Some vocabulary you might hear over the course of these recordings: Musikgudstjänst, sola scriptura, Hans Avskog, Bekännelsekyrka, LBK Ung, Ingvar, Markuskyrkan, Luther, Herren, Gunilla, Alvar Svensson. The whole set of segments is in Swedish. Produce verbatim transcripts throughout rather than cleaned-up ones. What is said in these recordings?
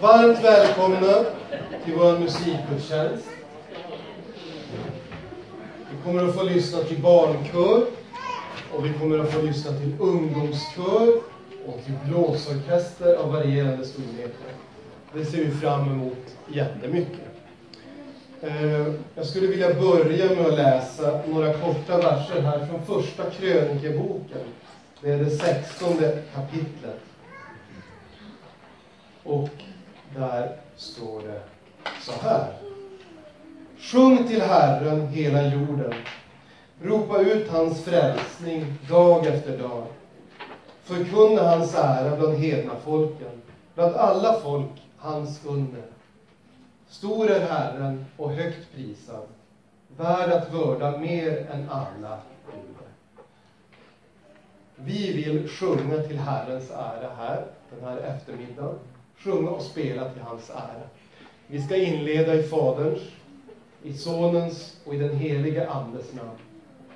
Varmt välkomna till vår musikgudstjänst. Vi kommer att få lyssna till barnkör, och vi kommer att få lyssna till ungdomskör och till blåsorkester av varierande storlekar. Det ser vi fram emot jättemycket. Jag skulle vilja börja med att läsa några korta verser här från första krönikeboken. Det är det sextonde kapitlet. Och där står det så här. Sjung till Herren hela jorden. Ropa ut hans frälsning dag efter dag. Förkunna hans ära bland hedna folken. Bland alla folk hans under. Stor är Herren och högt prisad. Värd att vörda mer än alla under. Vi vill sjunga till Herrens ära här, den här eftermiddagen. Sjunga och spela till hans ära. Vi ska inleda i Faderns, i Sonens och i den helige Andes namn.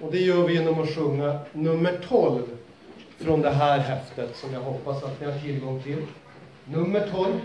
Och det gör vi genom att sjunga nummer tolv från det här häftet som jag hoppas att ni har tillgång till. Nummer tolv.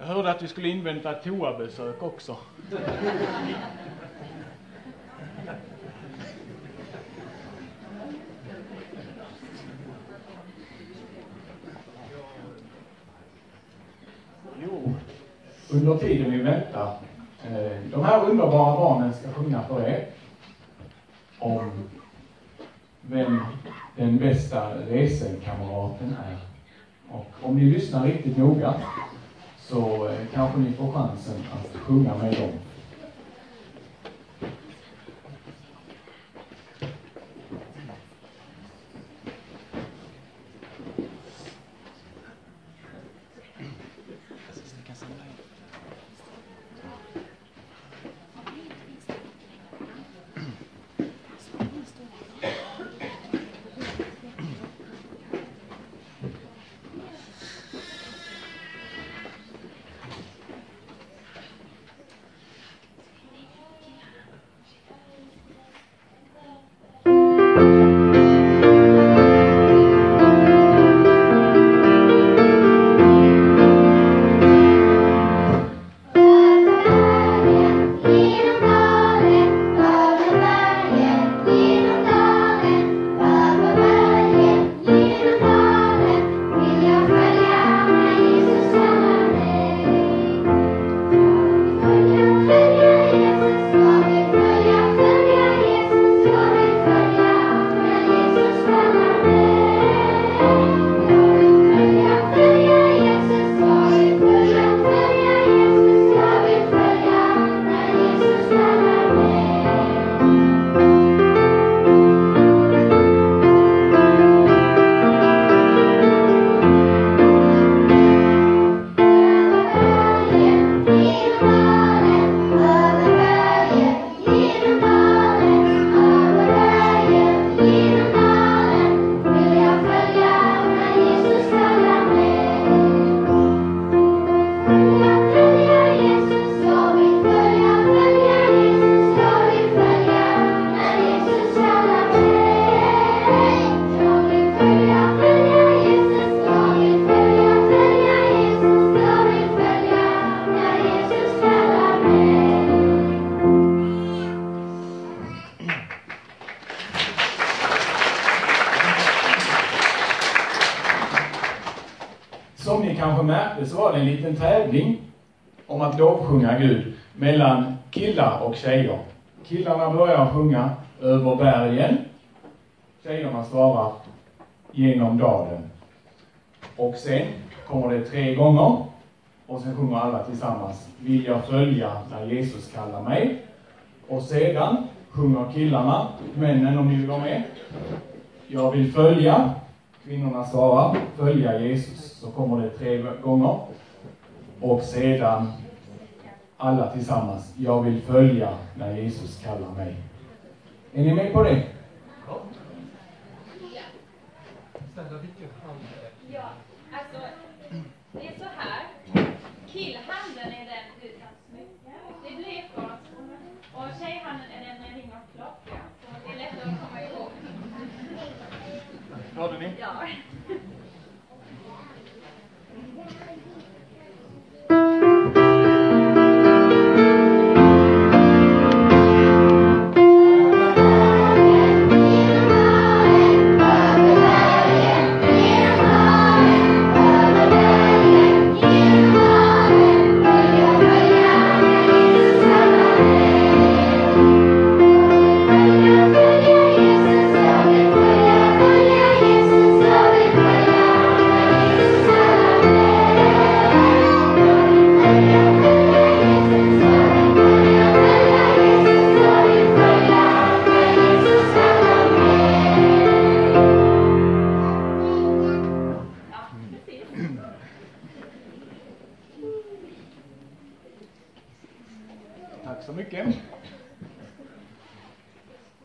Jag hörde att vi skulle invänta toabesök också. Jo, under tiden vi väntar. De här underbara barnen ska sjunga för er om vem den bästa resenkamraten är. Och om ni lyssnar riktigt noga så kanske ni får chansen att sjunga med dem. Så var det en liten tävling om att lovsjunga Gud mellan killar och tjejer. Killarna börjar sjunga över bergen. Tjejerna svarar genom dalen. Och sen kommer det tre gånger. Och sen sjunger alla tillsammans. Vill jag följa när Jesus kallar mig. Och sedan sjunger killarna, männen om ni vill vara med. Jag vill följa. Kvinnorna svarar följa Jesus. Så kommer det tre gånger. Och sedan alla tillsammans. Jag vill följa när Jesus kallar mig. Är ni med på det? Ja. Ställa vilken hand. Ja, alltså det är så här. Killhanden är den du kan smycka. Det blir blekbart. Och tjejhanden är den när ringer och klockan. Så det är lätt att komma ihåg. Har du ni? Ja.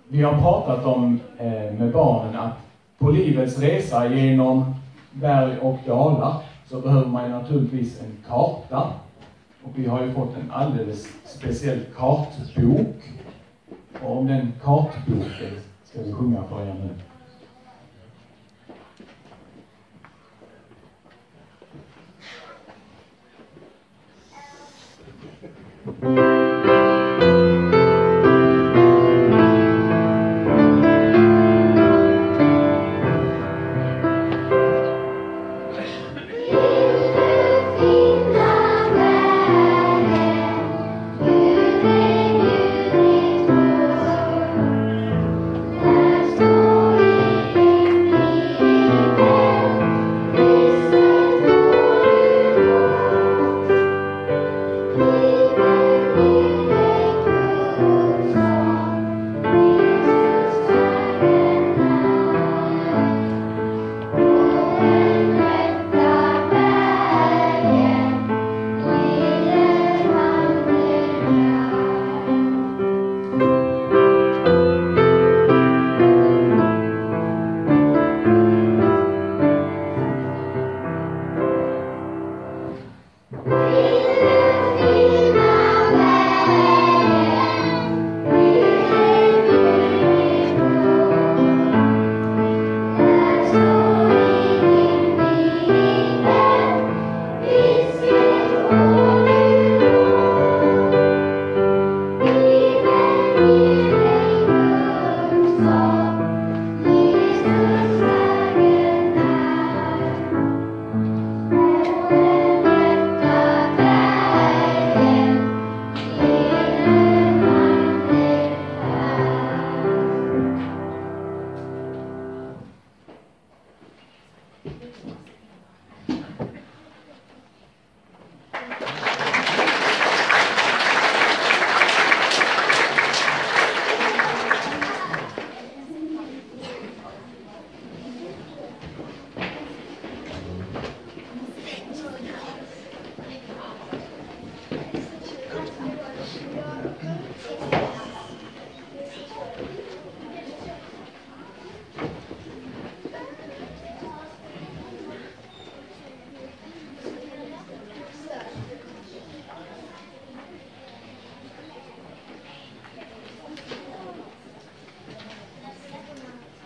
Vi har pratat om eh, med barnen att på livets resa genom berg och dalar så behöver man naturligtvis en karta. Och vi har ju fått en alldeles speciell kartbok. Och om den kartboken ska vi sjunga för er nu.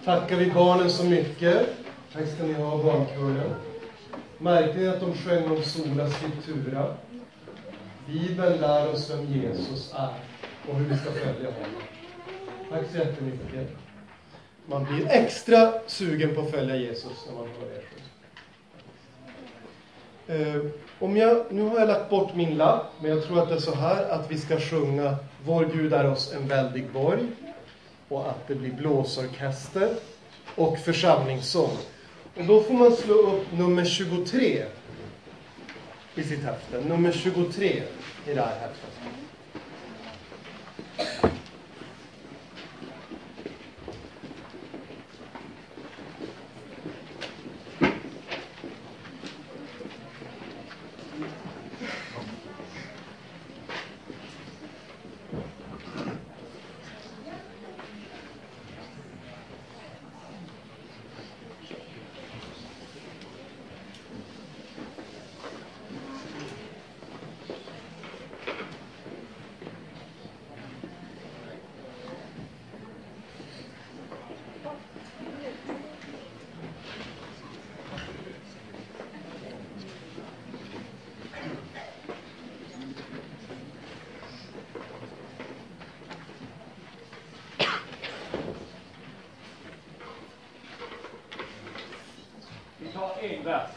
tackar vi barnen så mycket. Tack ska ni ha, barnkören. Märkte ni att de sjöng om sola scriptura? Bibeln lär oss vem Jesus är och hur vi ska följa honom. Tack så jättemycket. Man blir extra sugen på att följa Jesus när man hör er. Eh, om jag, nu har jag lagt bort min lapp, men jag tror att det är så här att vi ska sjunga Vår Gud är oss en väldig borg, och att det blir blåsorkester och församlingssång. Och då får man slå upp nummer tjugotre i sitt häfte. Nummer tjugotre i det här häftet. Bye.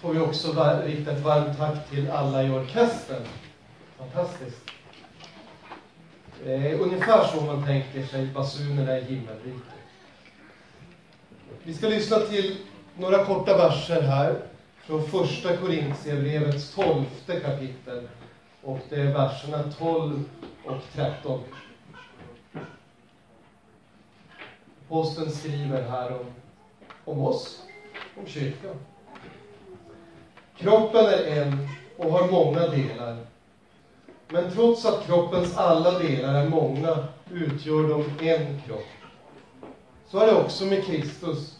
Får vi också var- rikta ett varmt tack till alla i orkestern. Fantastiskt. Eh, ungefär så man tänker sig basunerna i himmelriket. Vi ska lyssna till några korta verser här från första Korintierbrevets tolfte kapitel. Och det är verserna tolv och tretton. Aposteln skriver här om, om oss, om kyrkan. Kroppen är en och har många delar. Men trots att kroppens alla delar är många utgör de en kropp. Så är det också med Kristus.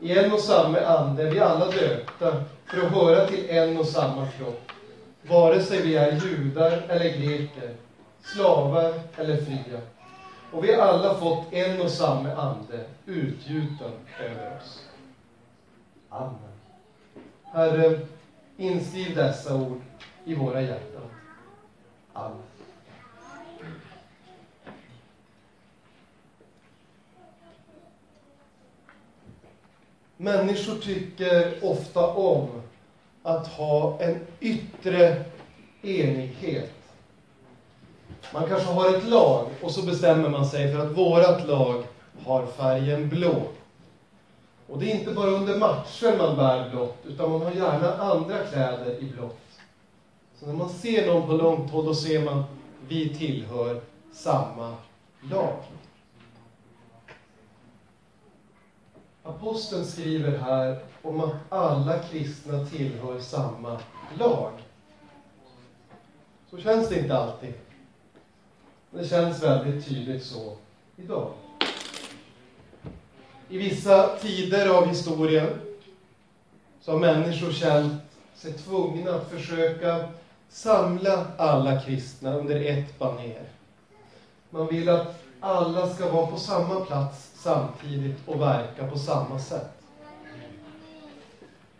I en och samma ande vi alla döpta för att höra till en och samma kropp. Vare sig vi är judar eller greker, slavar eller fria. Och vi har alla fått en och samma ande utgjuten över oss. Amen. Herre, inskriv dessa ord i våra hjärtan. Amen. Människor tycker ofta om att ha en yttre enighet. Man kanske har ett lag och så bestämmer man sig för att vårat lag har färgen blå. Och det är inte bara under matchen man bär blått, utan man har gärna andra kläder i blått. Så när man ser någon på långt håll, då ser man vi tillhör samma lag. Aposteln skriver här om att alla kristna tillhör samma lag. Så känns det inte alltid. Det känns väldigt tydligt så idag. I vissa tider av historien så har människor känt sig tvungna att försöka samla alla kristna under ett baner. Man vill att alla ska vara på samma plats samtidigt och verka på samma sätt.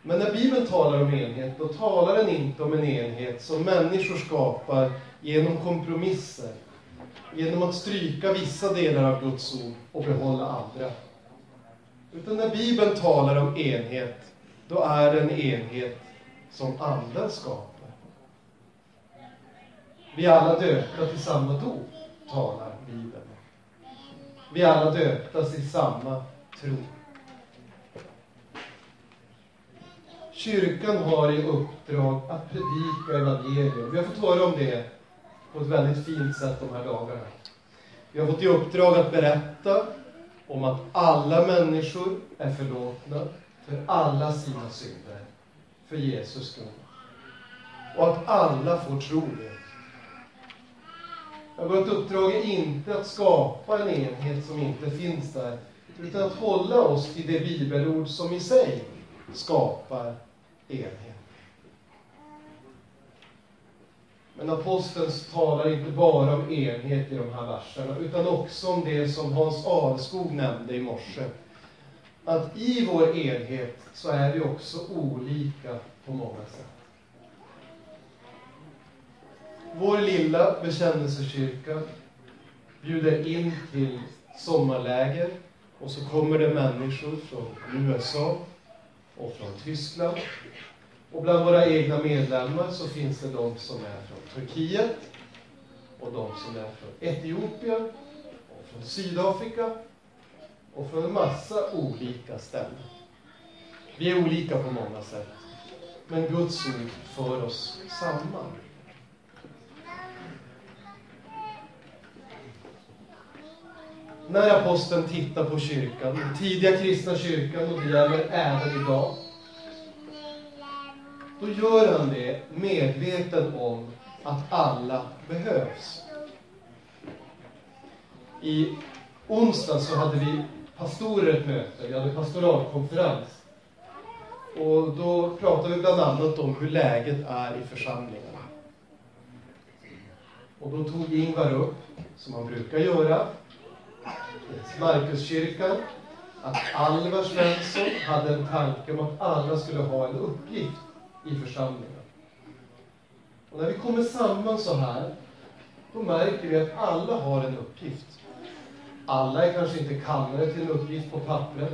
Men när Bibeln talar om enhet, då talar den inte om en enhet som människor skapar genom kompromisser, genom att stryka vissa delar av Guds ord och behålla andra. Utan när Bibeln talar om enhet, då är det en enhet som anden skapar. Vi alla döpta till samma dop, talar Bibeln. Vi alla döptas i samma tro. Kyrkan har i uppdrag att predika evangelium. Vi har fått höra om det på ett väldigt fint sätt de här dagarna. Vi har fått i uppdrag att berätta om att alla människor är förlåtna för alla sina synder, för Jesus skull. Och att alla får tro det. Men vårt uppdrag är inte att skapa en enhet som inte finns där, utan att hålla oss till det bibelord som i sig skapar enhet. Men aposteln talar inte bara om enhet i de här verserna, utan också om det som Hans Avskog nämnde i morse. Att i vår enhet så är vi också olika på många sätt. lilla bekännelsekyrka bjuder in till sommarläger. Och så kommer det människor från U S A och från Tyskland. Och bland våra egna medlemmar så finns det de som är från Turkiet och de som är från Etiopien och från Sydafrika och från en massa olika ställen. Vi är olika på många sätt, men Guds ord för oss samman. När aposteln tittar på kyrkan, den tidiga kristna kyrkan, och det gäller även idag, då gör han det medveten om att alla behövs. I onsdag så hade vi pastorer ett möte, vi hade pastoralkonferens. Och då pratade vi bland annat om hur läget är i församlingarna. Och då tog Ingvar upp, som han brukar göra, Markuskyrkan, att Alvar Svensson hade en tanke om att alla skulle ha en uppgift i församlingen. Och när vi kommer samman så här, då märker vi att alla har en uppgift. Alla är kanske inte kallade till en uppgift på pappret,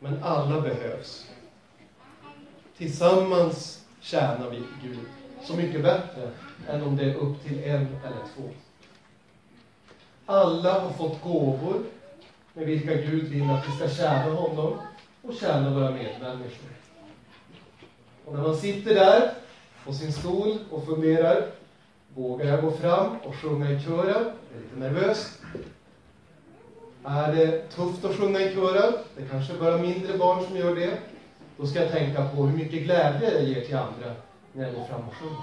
men alla behövs. Tillsammans tjänar vi Gud så mycket bättre än om det är upp till en eller två. Alla har fått gåvor med vilka Gud vill att vi ska tjäna honom och tjäna våra medmänniskor. Och när man sitter där på sin stol och funderar, vågar jag gå fram och sjunga i kören? Det är lite nervöst. Är det tufft att sjunga i kören? Det kanske bara mindre barn som gör det. Då ska jag tänka på hur mycket glädje jag ger till andra när jag går fram och sjunger.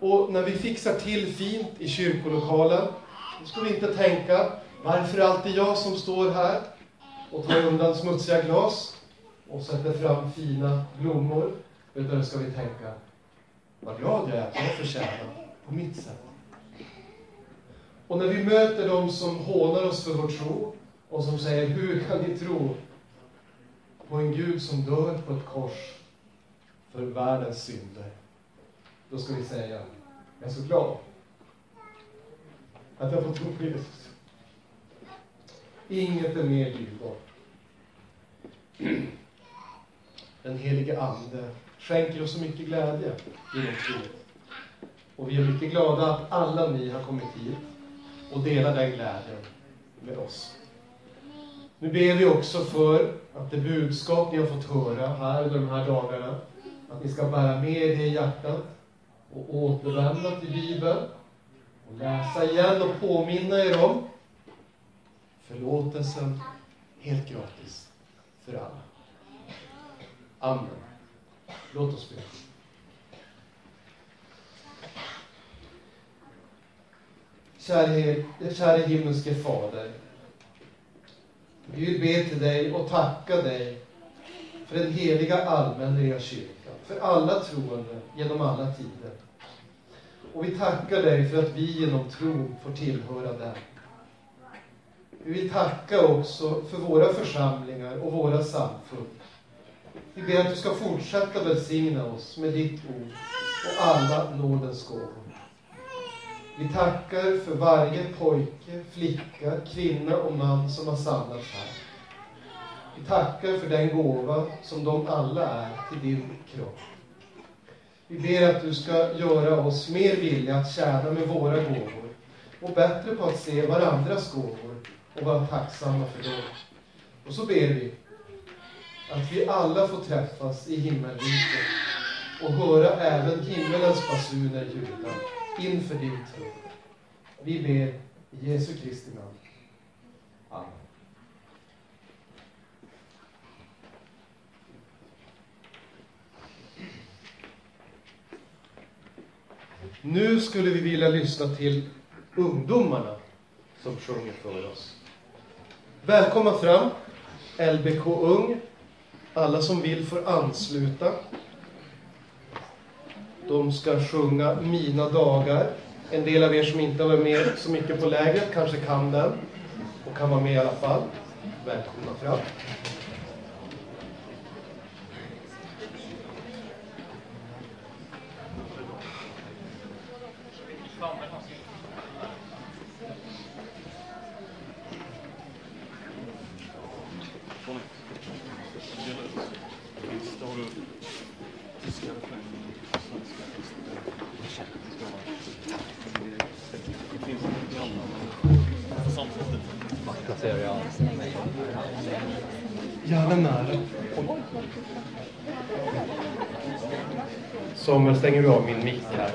Och när vi fixar till fint i kyrkolokalen, då ska vi inte tänka, varför är det alltid jag som står här och tar undan smutsiga glas och sätter fram fina blommor? Utan då ska vi tänka, vad glad jag är att jag förtjänar på mitt sätt. Och när vi möter dem som hånar oss för vår tro och som säger, hur kan ni tro på en Gud som dör på ett kors för världens synder? Då ska vi säga, jag är så glad att jag får tro på Jesus. Inget är mer dyrbart. Den helige ande skänker oss så mycket glädje i vårt liv. Och vi är mycket glada att alla ni har kommit hit och delar den glädjen med oss. Nu ber vi också för att det budskap ni har fått höra här under de här dagarna, att ni ska bära med det i hjärtat och återvända till Bibeln och läsa igen och påminna er om förlåtelsen helt gratis för alla. Amen. Låt oss be. Käre, käre himmelske Fader, Gud ber till dig och tacka dig för den heliga allmänliga kyrkan, för alla troende genom alla tider. Och vi tackar dig för att vi genom tro får tillhöra dig. Vi vill tacka också för våra församlingar och våra samfund. Vi ber att du ska fortsätta välsigna oss med ditt ord och alla nådens gåvor. Vi tackar för varje pojke, flicka, kvinna och man som har samlats här. Vi tackar för den gåva som de alla är till din kropp. Vi ber att du ska göra oss mer villiga att tjäna med våra gåvor och bättre på att se varandras gåvor och vara tacksamma för dem. Och så ber vi att vi alla får träffas i himmelriket och höra även himmelens basuner ljuda inför din tro. Vi ber i Jesu Kristi namn. Amen. Nu skulle vi vilja lyssna till ungdomarna som sjunger för oss. Välkomna fram, L B K Ung. Alla som vill får ansluta. De ska sjunga Mina dagar. En del av er som inte var med så mycket på lägret kanske kan den och kan vara med i alla fall. Välkomna fram. Ja, vem är det? Samuel, stänger du av min mick här?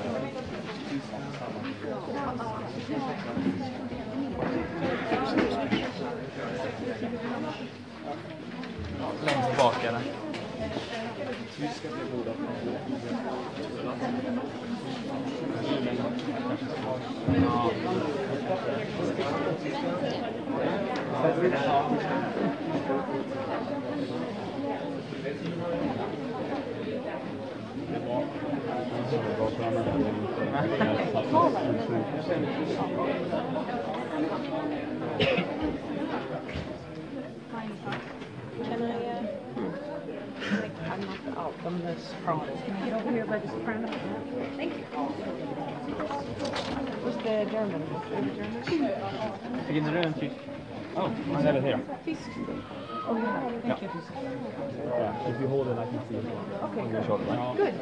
Längst tillbaka där. Can I uh, like, I'm not out from the sopranos. Can I get over here by the sopranos? Thank you. Where's the German? Is the German? Begin the German, please. Oh, I have it here. Please. Oh, yeah. Thank yeah. you. Yeah, if you hold it, I can see it. Okay, good. Short line. Good.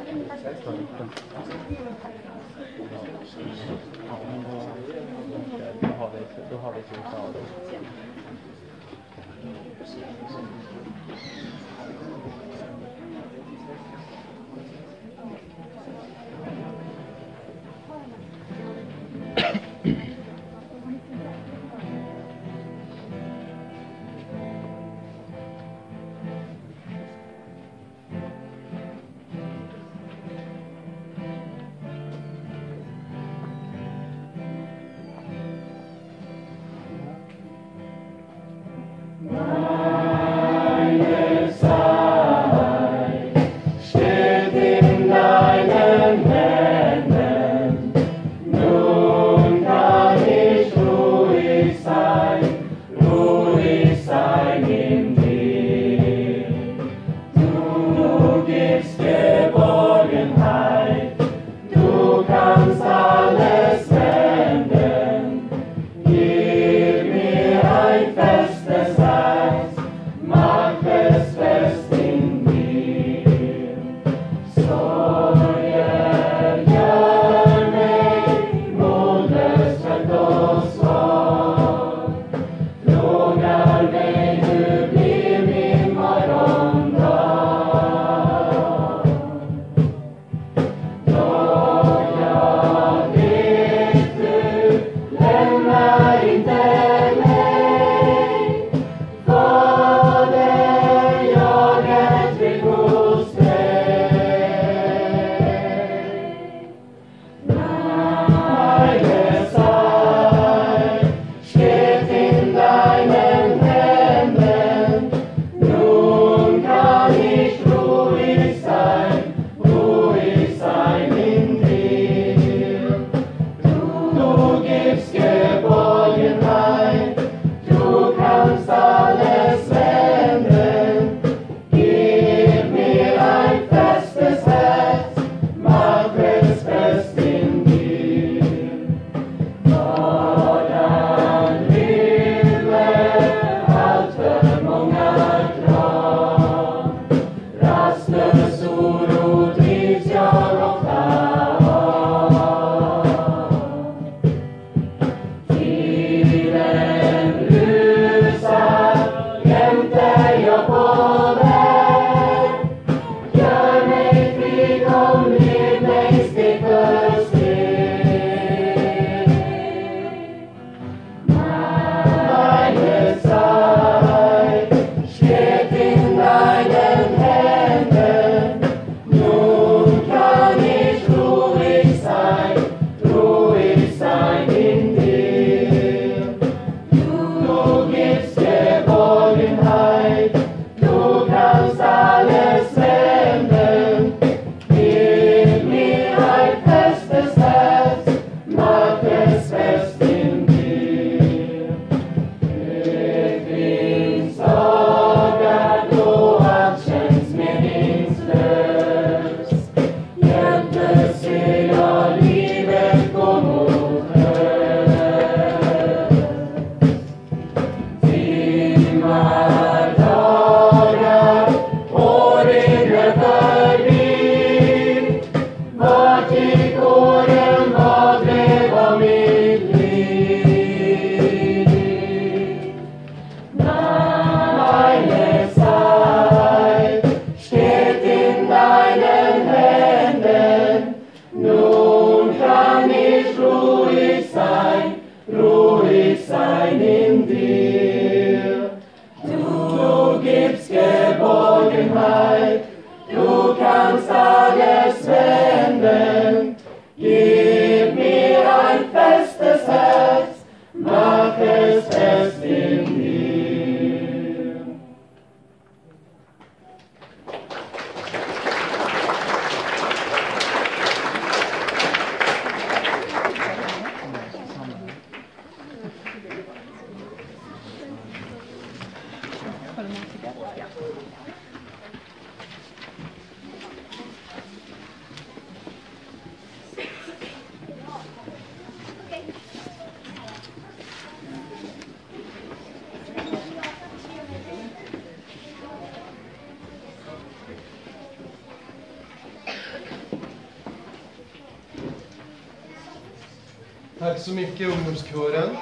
Tack så mycket ungdomskören.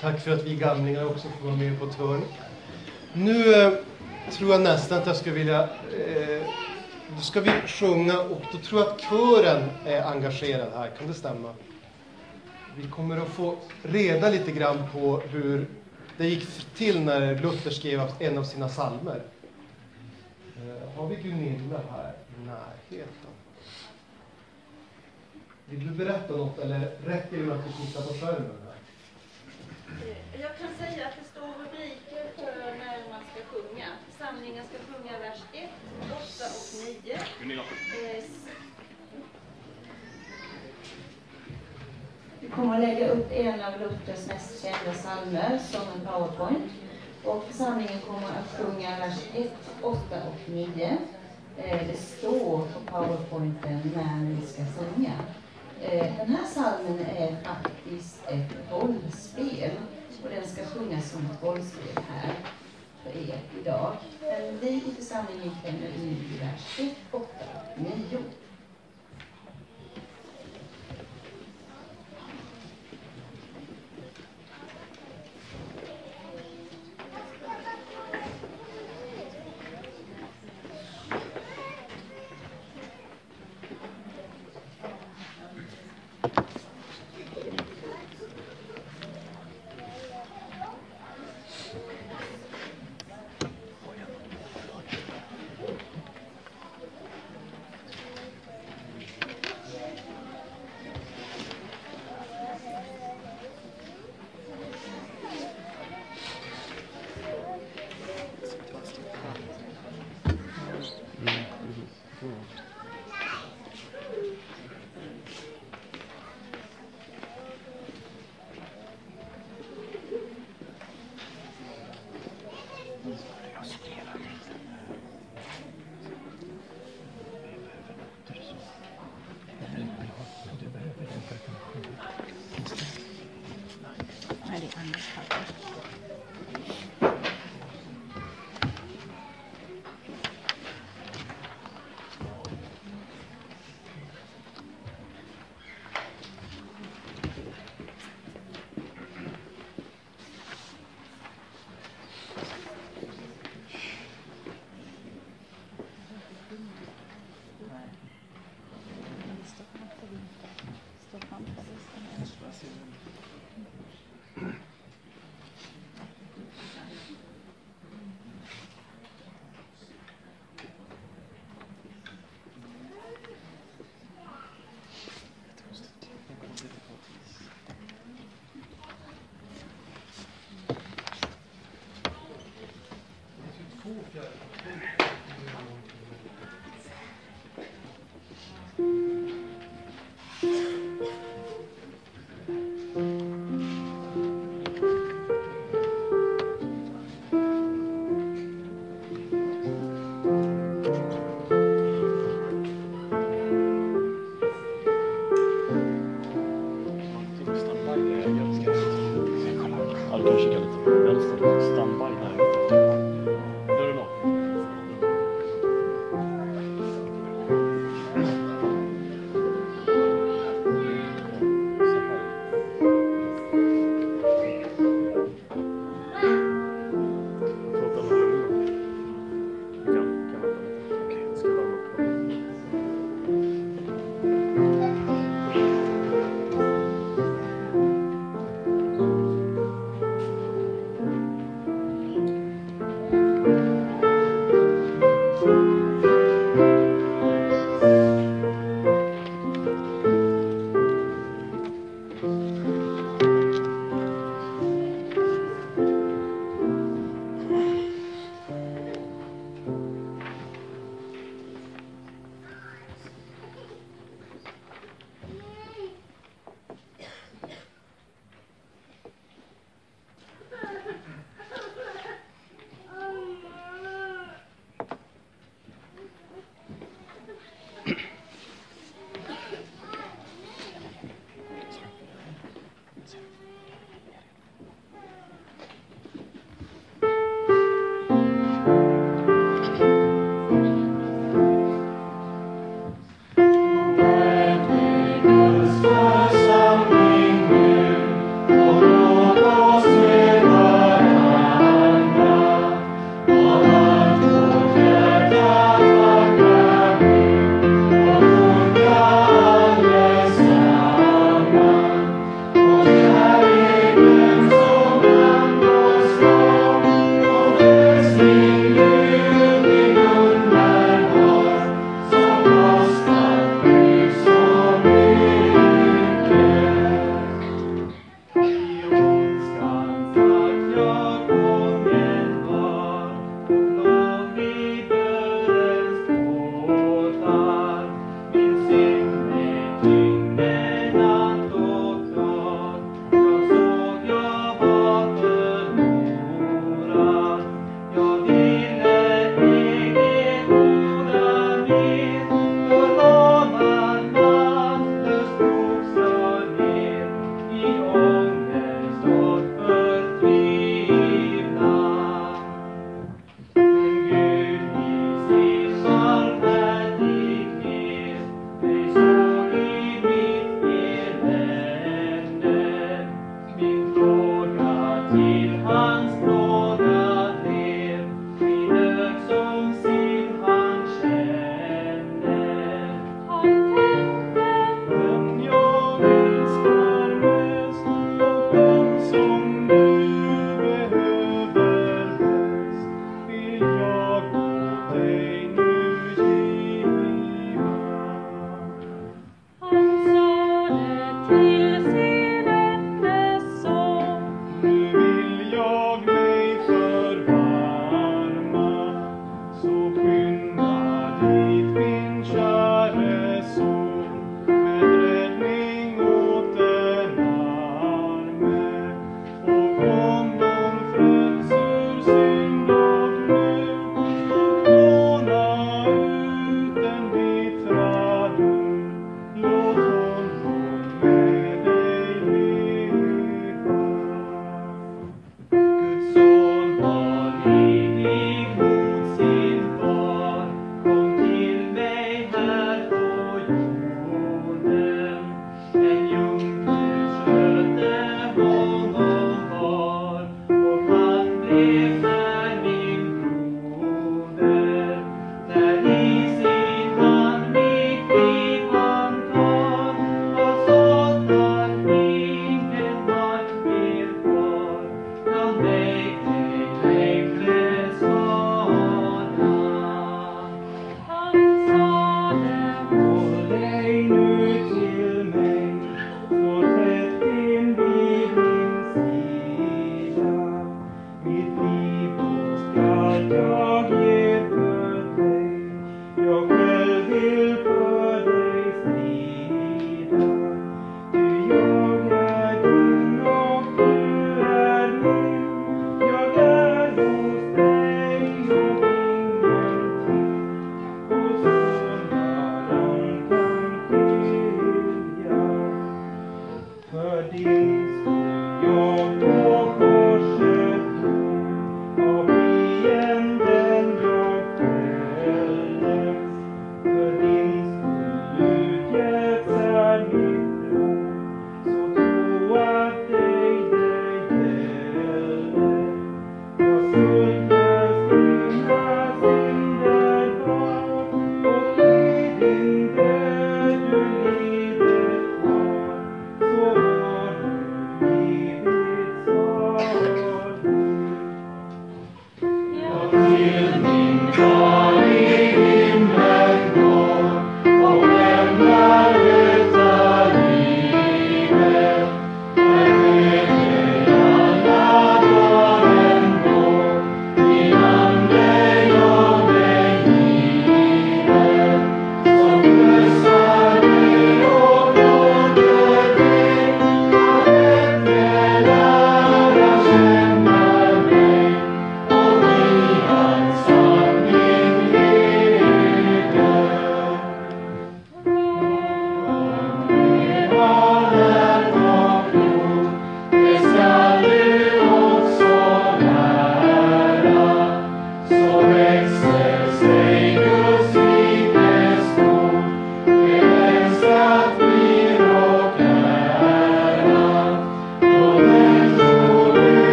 Tack för att vi gamlingar också får vara med på ett hörn. Nu eh, tror jag nästan att jag skulle vilja... Eh, då ska vi sjunga och då tror jag att kören är engagerad här. Kan det stämma? Vi kommer att få reda lite grann på hur det gick till när Luther skrev en av sina psalmer. Eh, har vi Gunilla här i närheten? Vill du berätta något eller räcker det att du tittar på skärmen här? Jag kan säga att det står rubriker för när man ska sjunga. Samlingen ska sjunga vers ett, åtta och nio. Gunilla. Vi kommer att lägga upp en av Luthers mest kända psalmer som en powerpoint. Och församlingen kommer att sjunga vers ett, åtta och nio. Det står på powerpointen när vi ska sjunga. Den här salmen är faktiskt ett bollspel och den ska sjungas som ett bollspel här för er idag. Men vi i församlingen känner in i vers ett, åtta och nio.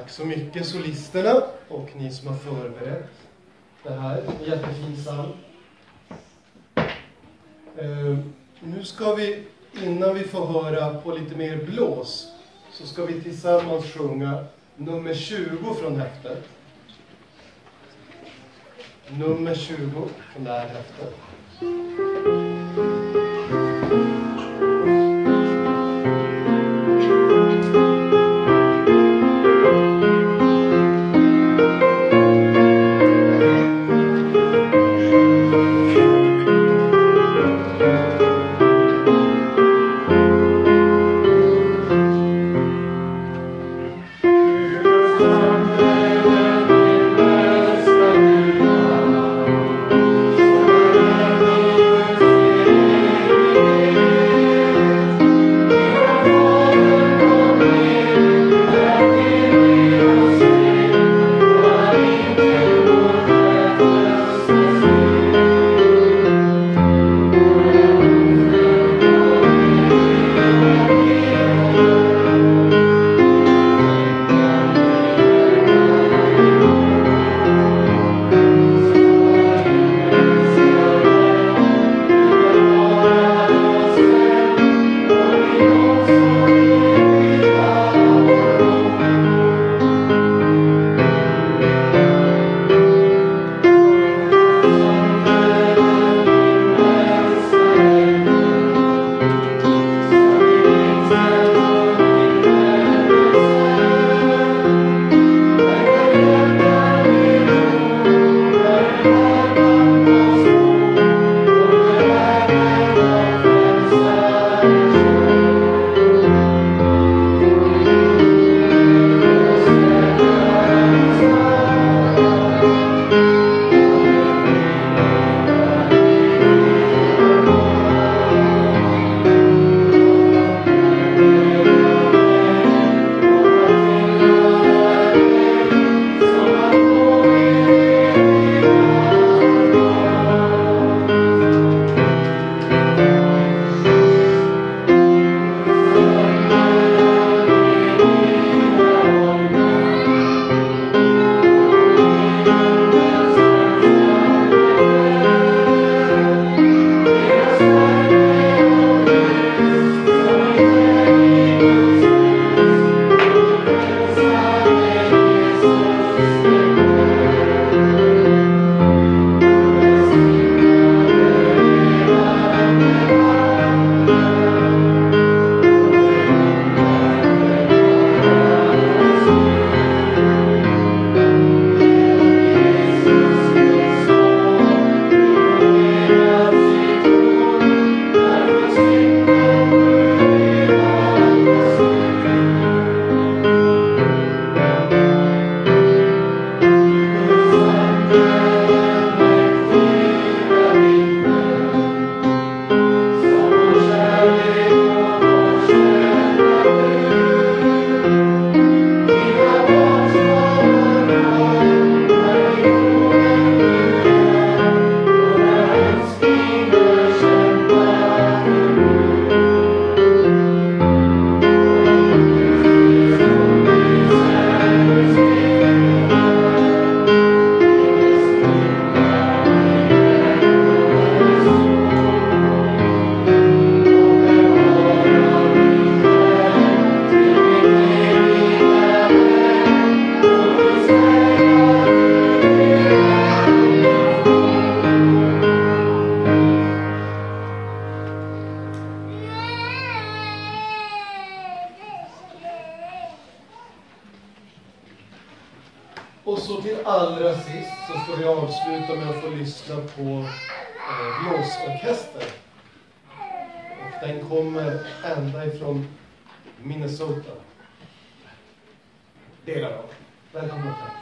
Tack så mycket solisterna och ni som har förberett det här. En jättefin psalm. Eh, nu ska vi, innan vi får höra på lite mer blås, så ska vi tillsammans sjunga nummer tjugo från häftet. Nummer tjugo från det här häftet. Delar av. Välkomna.